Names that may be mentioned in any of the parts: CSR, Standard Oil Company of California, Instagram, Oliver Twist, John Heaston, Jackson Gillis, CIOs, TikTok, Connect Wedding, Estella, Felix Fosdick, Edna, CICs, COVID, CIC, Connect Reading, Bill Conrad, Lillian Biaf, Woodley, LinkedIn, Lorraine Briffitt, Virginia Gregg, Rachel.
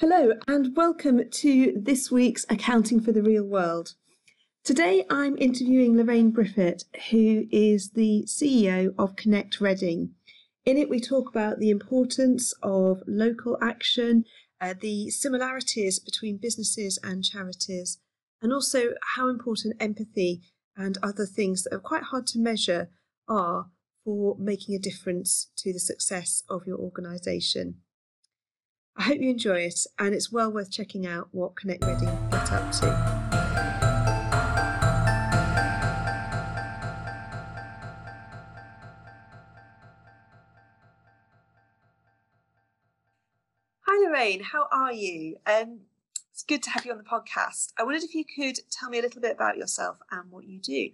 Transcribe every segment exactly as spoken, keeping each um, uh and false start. Hello and welcome to this week's Accounting for the Real World. Today I'm interviewing Lorraine Briffitt, who is the C E O of Connect Reading. In it we talk about the importance of local action, uh, the similarities between businesses and charities, and also how important empathy and other things that are quite hard to measure are for making a difference to the success of your organisation. I hope you enjoy it, and it's well worth checking out what Connect Reading get up to. Hi Lorraine, how are you? Um, it's good to have you on the podcast. I wondered if you could tell me a little bit about yourself and what you do.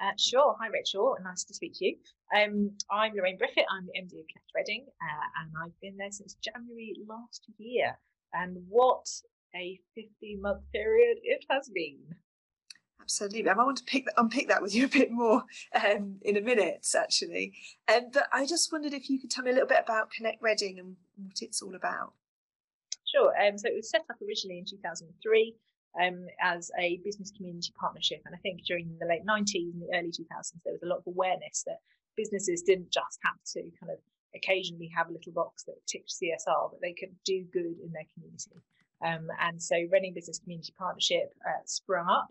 Uh, sure. Hi, Rachel. Nice to speak to you. Um, I'm Lorraine Briffitt. I'm the M D of Connect Reading, uh, and I've been there since January last year. And what a fifteen-month period it has been. Absolutely. I might want to pick that, unpick that with you a bit more um, in a minute, actually. Um, but I just wondered if you could tell me a little bit about Connect Reading and what it's all about. Sure. Um, so it was set up originally in two thousand three. Um, as a business community partnership. And I think during the late nineties and the early two thousands, there was a lot of awareness that businesses didn't just have to kind of occasionally have a little box that ticked C S R, but they could do good in their community. Um, and so Reading Business Community Partnership uh, sprung up.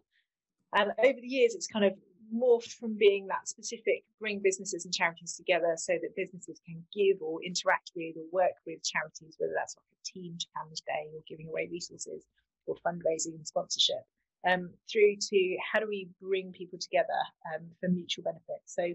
And over the years, it's kind of morphed from being that specific, bring businesses and charities together so that businesses can give or interact with or work with charities, whether that's like a team challenge day or giving away resources, or fundraising and sponsorship, um, through to how do we bring people together um, for mutual benefit. So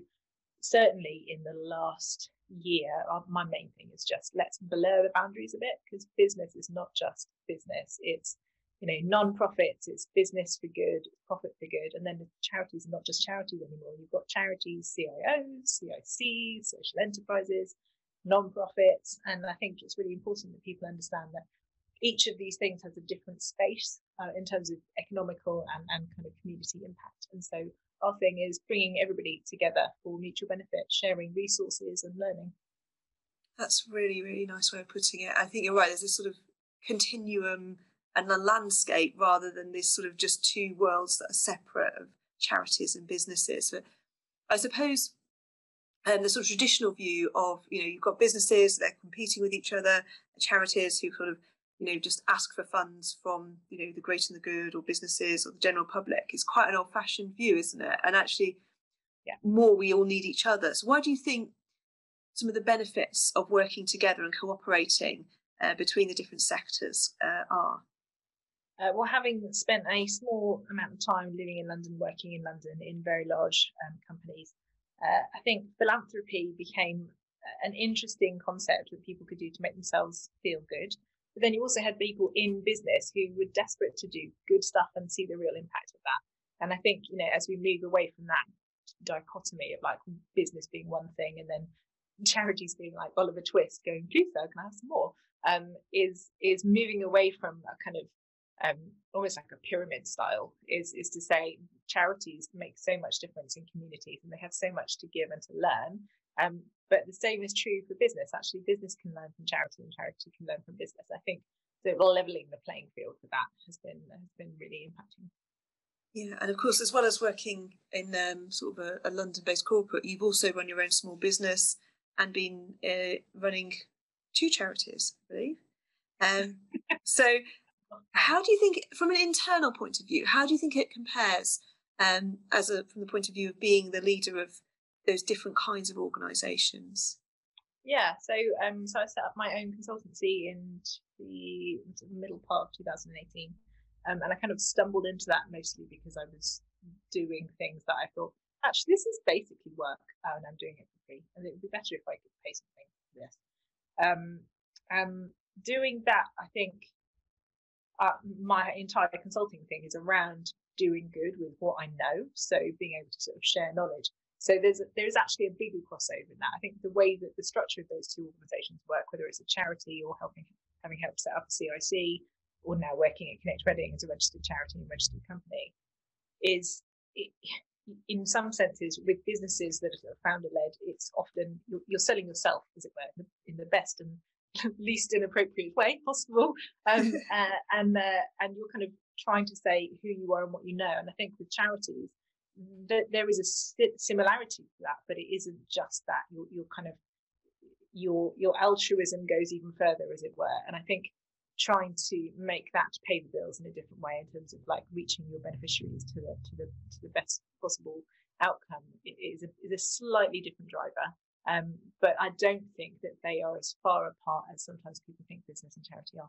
certainly in the last year, my main thing is just let's blur the boundaries a bit, because business is not just business. It's, you know, non-profits, it's business for good, profit for good. And then the charities are not just charities anymore. You've got charities, C I Os, C I Cs, social enterprises, non-profits. And I think it's really important that people understand that each of these things has a different space uh, in terms of economical and, and kind of community impact. And so our thing is bringing everybody together for mutual benefit, sharing resources and learning. That's really, really nice way of putting it. I think you're right. There's this sort of continuum and a landscape rather than this sort of just two worlds that are separate of charities and businesses. But I suppose And the sort of traditional view of, you know, you've got businesses, they're competing with each other, charities who sort of, you know, just ask for funds from, you know, the great and the good or businesses or the general public. It's quite an old-fashioned view, isn't it? And actually, yeah, more we all need each other. So why do you think some of the benefits of working together and cooperating uh, between the different sectors uh, are? Uh, well, having spent a small amount of time living in London, working in London in very large um, companies, uh, I think philanthropy became an interesting concept that people could do to make themselves feel good. But then you also had people in business who were desperate to do good stuff and see the real impact of that. And I think, you know, as we move away from that dichotomy of like business being one thing and then charities being like Oliver Twist going, please sir, can I have some more? Um, is is moving away from a kind of um, almost like a pyramid style is is to say charities make so much difference in communities and they have so much to give and to learn. Um, but the same is true for business. Actually, business can learn from charity and charity can learn from business. I think so levelling the playing field for that has been has been really impacting. Yeah, and of course, as well as working in um, sort of a, a London-based corporate, you've also run your own small business and been uh, running two charities, I believe. Um, so how do you think, from an internal point of view, how do you think it compares um, as a, from the point of view of being the leader of those different kinds of organisations? Yeah, so um, so I set up my own consultancy in the middle part of two thousand eighteen, um, and I kind of stumbled into that mostly because I was doing things that I thought, actually, this is basically work, uh, and I'm doing it for free, and it would be better if I could pay something for this. Um, um, doing that, I think uh, my entire consulting thing is around doing good with what I know, so being able to sort of share knowledge. So there's a, there's actually a bigger crossover in that. I think the way that the structure of those two organisations work, whether it's a charity or helping having helped set up a C I C, or now working at Connect Reading as a registered charity and registered company, is it, in some senses with businesses that are founder led, it's often you're, you're selling yourself, as it were, in the, in the best and least inappropriate way possible. Um, uh, and uh, and you're kind of trying to say who you are and what you know. And I think with charities, th- there is a similarity to that, but it isn't just that. You're, you're kind of, your your altruism goes even further, as it were. And I think trying to make that pay the bills in a different way in terms of like reaching your beneficiaries to the to the to the best possible outcome is a, is a slightly different driver. Um, but I don't think that they are as far apart as sometimes people think business and charity are.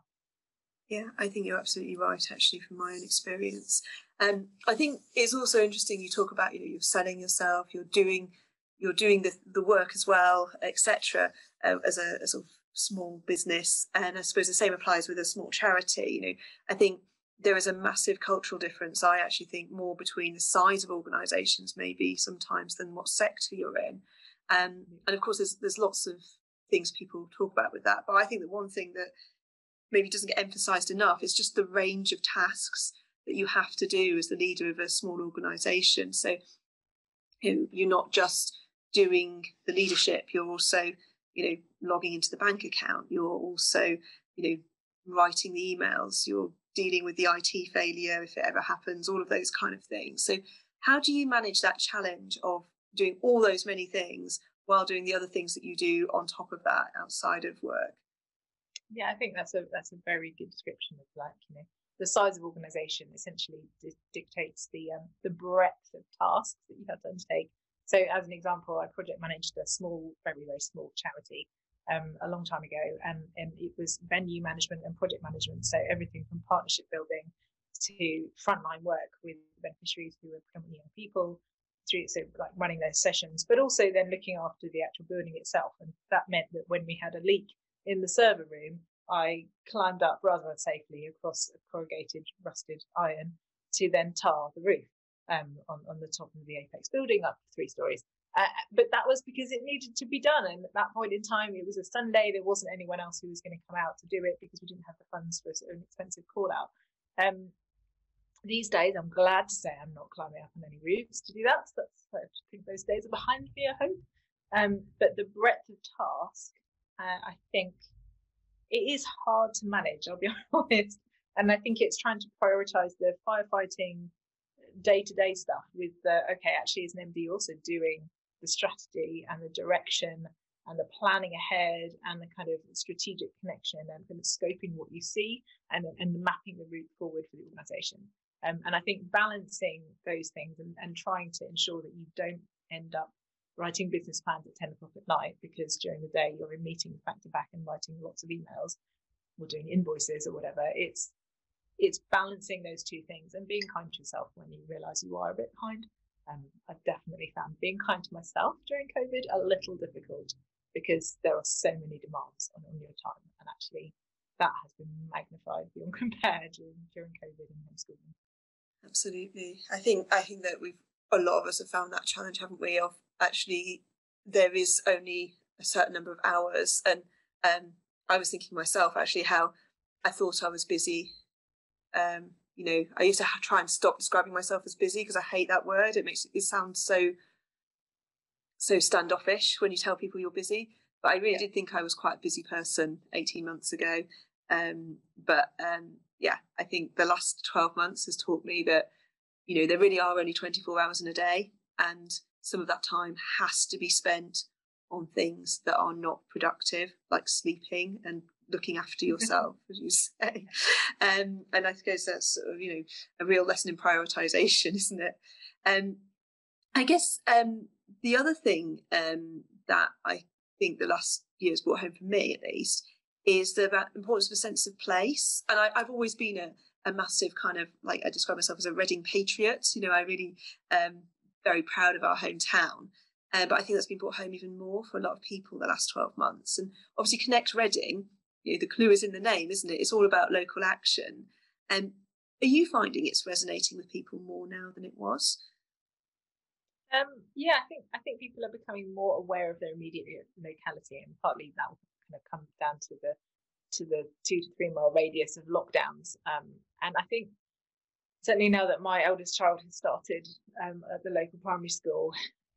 Yeah, I think you're absolutely right, actually, from my own experience. Um, I think it's also interesting you talk about, you know, you're selling yourself, you're doing you're doing the, the work as well, et cetera, uh, as a, a sort of small business. And I suppose the same applies with a small charity. You know, I think there is a massive cultural difference, I actually think, more between the size of organisations maybe sometimes than what sector you're in. Um, and of course, there's, there's lots of things people talk about with that. But I think that one thing that maybe doesn't get emphasised enough is just the range of tasks that you have to do as the leader of a small organisation. So you know, you're not just doing the leadership, you're also, you know, logging into the bank account, you're also, you know, writing the emails, you're dealing with the I T failure, if it ever happens, all of those kind of things. So how do you manage that challenge of doing all those many things while doing the other things that you do on top of that outside of work? Yeah, I think that's a that's a very good description of, like, you know, the size of organisation essentially d- dictates the um, the breadth of tasks that you have to undertake. So as an example, I project managed a small, very, very small charity um, a long time ago, and, and it was venue management and project management. So everything from partnership building to frontline work with beneficiaries who were predominantly young people, through so like running their sessions, but also then looking after the actual building itself. And that meant that when we had a leak in the server room, I climbed up rather unsafely across a corrugated, rusted iron to then tar the roof. Um, on, on the top of the Apex building, up three stories. Uh, but that was because it needed to be done. And at that point in time, it was a Sunday. There wasn't anyone else who was going to come out to do it because we didn't have the funds for an expensive call out. Um, these days, I'm glad to say I'm not climbing up on any roofs to do that. So that's, I think those days are behind me, I hope. Um, but the breadth of task, uh, I think it is hard to manage, I'll be honest. And I think it's trying to prioritise the firefighting day-to-day stuff with the okay actually as an M D also doing the strategy and the direction and the planning ahead and the kind of strategic connection and kind of scoping what you see and and mapping the route forward for the organization, um, and I think balancing those things and, and trying to ensure that you don't end up writing business plans at ten o'clock at night because during the day you're in meetings back to back and writing lots of emails or doing invoices or whatever. It's It's balancing those two things and being kind to yourself when you realise you are a bit kind. Um, I've definitely found being kind to myself during COVID a little difficult because there are so many demands on, on your time, and actually that has been magnified beyond compare during, during COVID and homeschooling. Absolutely, I think I think that we've a lot of us have found that challenge, haven't we? Of actually, there is only a certain number of hours, and um, I was thinking myself actually how I thought I was busy. Um, you know, I used to try and stop describing myself as busy because I hate that word. It makes it sound so, so standoffish when you tell people you're busy. But I really yeah. did think I was quite a busy person eighteen months ago. Um, but um, yeah, I think the last twelve months has taught me that, you know, there really are only twenty-four hours in a day. And some of that time has to be spent on things that are not productive, like sleeping and looking after yourself, as you say. Um, and I suppose that's sort of, you know, a real lesson in prioritisation, isn't it? Um, I guess um, the other thing um, that I think the last year's brought home for me, at least, is the importance of a sense of place. And I, I've always been a, a massive kind of, like, I describe myself as a Reading patriot. You know, I really um, very proud of our hometown. Uh, but I think that's been brought home even more for a lot of people the last twelve months. And obviously Connect Reading, you know, the clue is in the name, isn't it? It's all about local action. And um, are you finding it's resonating with people more now than it was? Um, yeah, I think I think people are becoming more aware of their immediate locality, and partly that will kind of come down to the to the two to three mile radius of lockdowns. Um, and I think certainly now that my eldest child has started um, at the local primary school,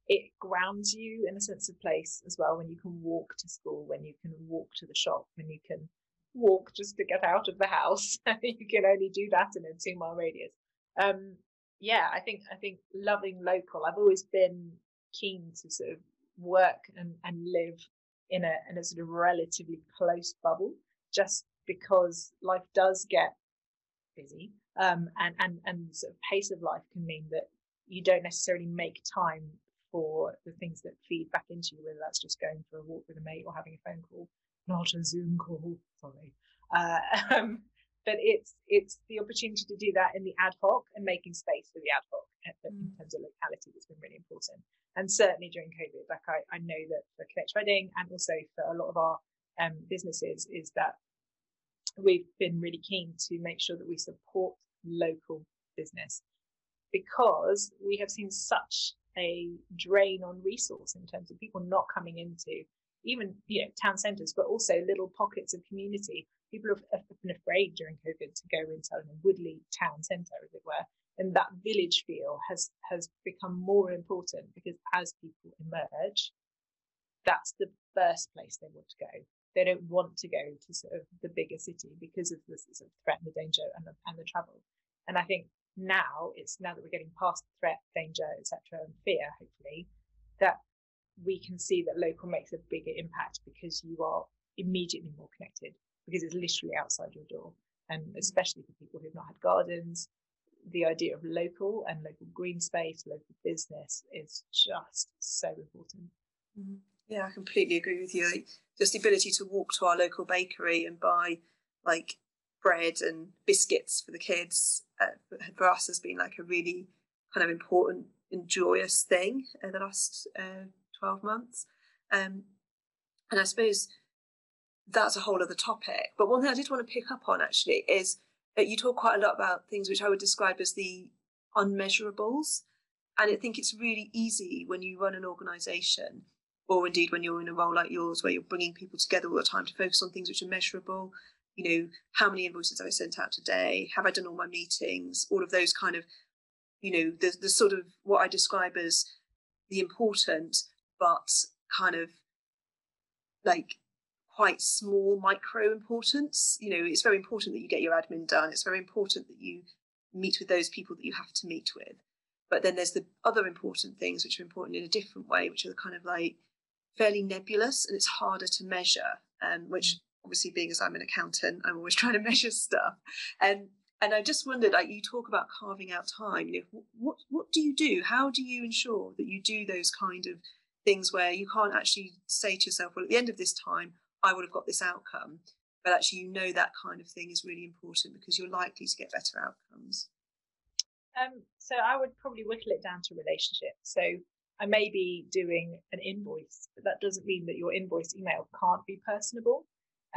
it grounds you in a sense of place as well, when you can walk to school, when you can walk to the shop, when you can walk just to get out of the house. You can only do that in a two mile radius. Um, yeah, I think, I think loving local, I've always been keen to sort of work and, and live in a, in a sort of relatively close bubble, just because life does get busy. Um, and, and, and sort of pace of life can mean that you don't necessarily make time for the things that feed back into you, whether that's just going for a walk with a mate or having a phone call, not a Zoom call, sorry. Uh, um, but it's it's the opportunity to do that in the ad hoc and making space for the ad hoc in terms of locality that's been really important. And certainly during COVID, like I, I know that for Connect Wedding and also for a lot of our um, businesses is that we've been really keen to make sure that we support local business, because we have seen such a drain on resource in terms of people not coming into even, you know, town centres, but also little pockets of community. People have been afraid during COVID to go into a Woodley town centre, as it were, and that village feel has has become more important, because as people emerge, that's the first place they want to go. They don't want to go to sort of the bigger city because of the sort of threat and the danger and the, and the travel. And I think now it's now that we're getting past the threat, danger, et cetera, and fear, hopefully, that we can see that local makes a bigger impact, because you are immediately more connected, because it's literally outside your door. And especially for people who've not had gardens, the idea of local and local green space, local business is just so important. Mm-hmm. Yeah, I completely agree with you. Just the ability to walk to our local bakery and buy like bread and biscuits for the kids uh, for us has been like a really kind of important and joyous thing in the last uh, twelve months. Um, and I suppose that's a whole other topic. But one thing I did want to pick up on actually is that you talk quite a lot about things which I would describe as the unmeasurables. And I think it's really easy when you run an organisation, or indeed when you're in a role like yours where you're bringing people together all the time, to focus on things which are measurable. You know, how many invoices have I sent out today? Have I done all my meetings? All of those kind of, you know, the, the sort of what I describe as the important but kind of like quite small micro importance. You know, it's very important that you get your admin done. It's very important that you meet with those people that you have to meet with. But then there's the other important things which are important in a different way, which are the kind of like fairly nebulous, and it's harder to measure, um, which obviously, being as I'm an accountant, I'm always trying to measure stuff. And and I just wondered, like, you talk about carving out time. You know, what what do you do? How do you ensure that you do those kind of things where you can't actually say to yourself, well, at the end of this time, I would have got this outcome, but actually you know that kind of thing is really important because you're likely to get better outcomes? Um, so I would probably whittle it down to relationships. So I may be doing an invoice, but that doesn't mean that your invoice email can't be personable.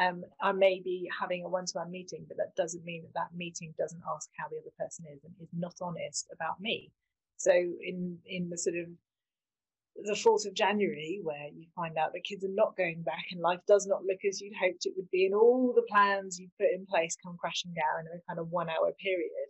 Um, I may be having a one-to-one meeting, but that doesn't mean that that meeting doesn't ask how the other person is and is not honest about me. So in in the sort of the fourth of January, where you find out that kids are not going back and life does not look as you'd hoped it would be, and all the plans you put in place come crashing down in a kind of one-hour period,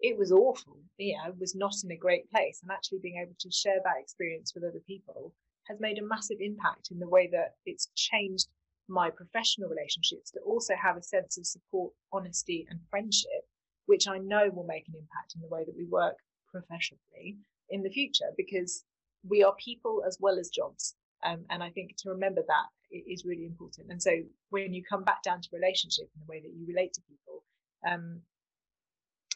it was awful. Yeah, I was not in a great place. And actually being able to share that experience with other people has made a massive impact in the way that it's changed my professional relationships, to also have a sense of support, honesty and friendship, which I know will make an impact in the way that we work professionally in the future, because we are people as well as jobs. Um, and I think to remember that is really important. And so when you come back down to relationship and the way that you relate to people, um,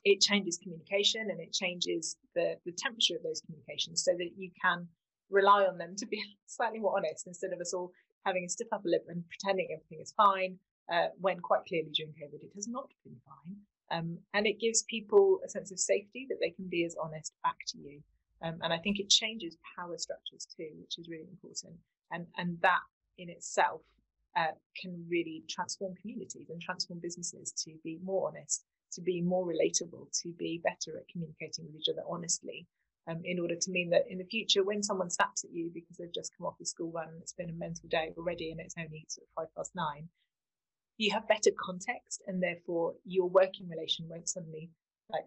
it changes communication and it changes the, the temperature of those communications, so that you can rely on them to be slightly more honest, instead of us all having a stiff upper lip and pretending everything is fine, uh, when quite clearly during COVID it has not been fine. Um, and it gives people a sense of safety that they can be as honest back to you. Um, and I think it changes power structures too, which is really important. And, and that in itself uh, can really transform communities and transform businesses to be more honest, to be more relatable, to be better at communicating with each other honestly, um, in order to mean that in the future, when someone snaps at you because they've just come off the school run and it's been a mental day already and it's only sort of five past nine, you have better context, and therefore your working relation won't suddenly like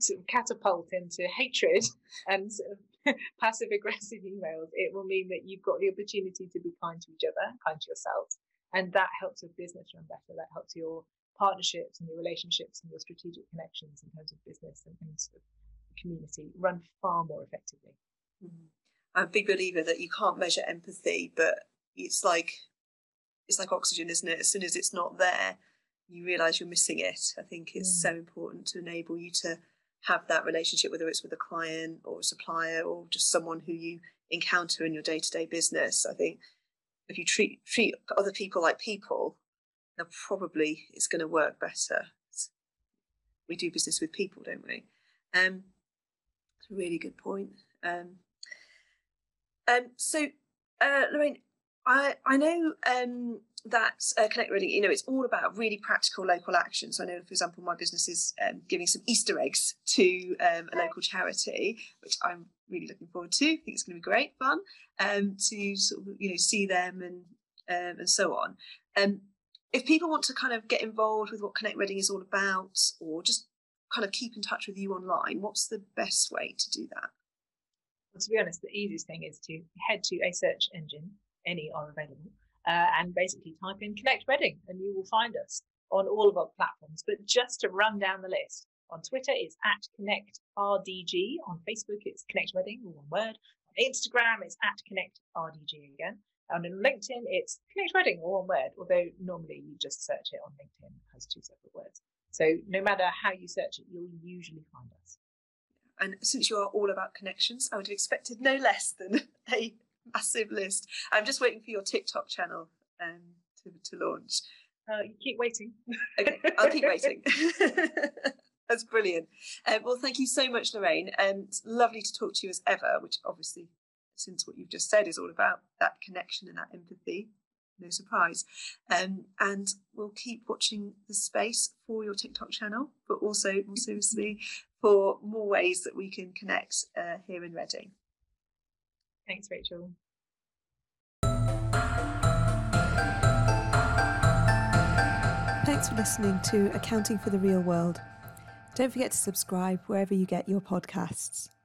sort of catapult into hatred and sort of passive aggressive emails, it will mean that you've got the opportunity to be kind to each other, kind to yourselves. And that helps your business run better. That helps your partnerships and your relationships and your strategic connections in terms of business and, and sort of community run far more effectively. Mm-hmm. I'm a big believer that you can't measure empathy, but it's like it's like oxygen, isn't it? As soon as it's not there, you realise you're missing it. I think it's mm. so important to enable you to have that relationship, whether it's with a client or a supplier or just someone who you encounter in your day-to-day business. I think if you treat treat other people like people, then probably it's going to work better. We do business with people, don't we? Um, it's a really good point. Um, um, so, uh, Lorraine, I, I know um, that uh, Connect Reading, you know, it's all about really practical local actions. So I know, for example, my business is um, giving some Easter eggs to um, a local charity, which I'm really looking forward to. I think it's going to be great fun um, to sort of, you know, see them and um, and so on. Um, if people want to kind of get involved with what Connect Reading is all about, or just kind of keep in touch with you online, what's the best way to do that? Well, to be honest, the easiest thing is to head to a search engine. Any are available, uh, and basically type in Connect Reading and you will find us on all of our platforms. But just to run down the list, on Twitter it's at Connect R D G, on Facebook it's Connect Reading, all one word, on Instagram it's at Connect R D G again, and on LinkedIn it's Connect Reading, all one word, although normally you just search it on LinkedIn, it has two separate words. So no matter how you search it, you'll usually find us. And since you are all about connections, I would have expected no less than a massive list. I'm just waiting for your TikTok channel um, to, to launch. Uh, you keep waiting. Okay, I'll keep waiting. That's brilliant. Um, well, thank you so much, Lorraine. Um, it's lovely to talk to you as ever, which obviously, since what you've just said, is all about that connection and that empathy. No surprise. Um, and we'll keep watching the space for your TikTok channel, but also, more seriously, for more ways that we can connect uh, here in Reading. Thanks, Rachel. Thanks for listening to Accounting for the Real World. Don't forget to subscribe wherever you get your podcasts.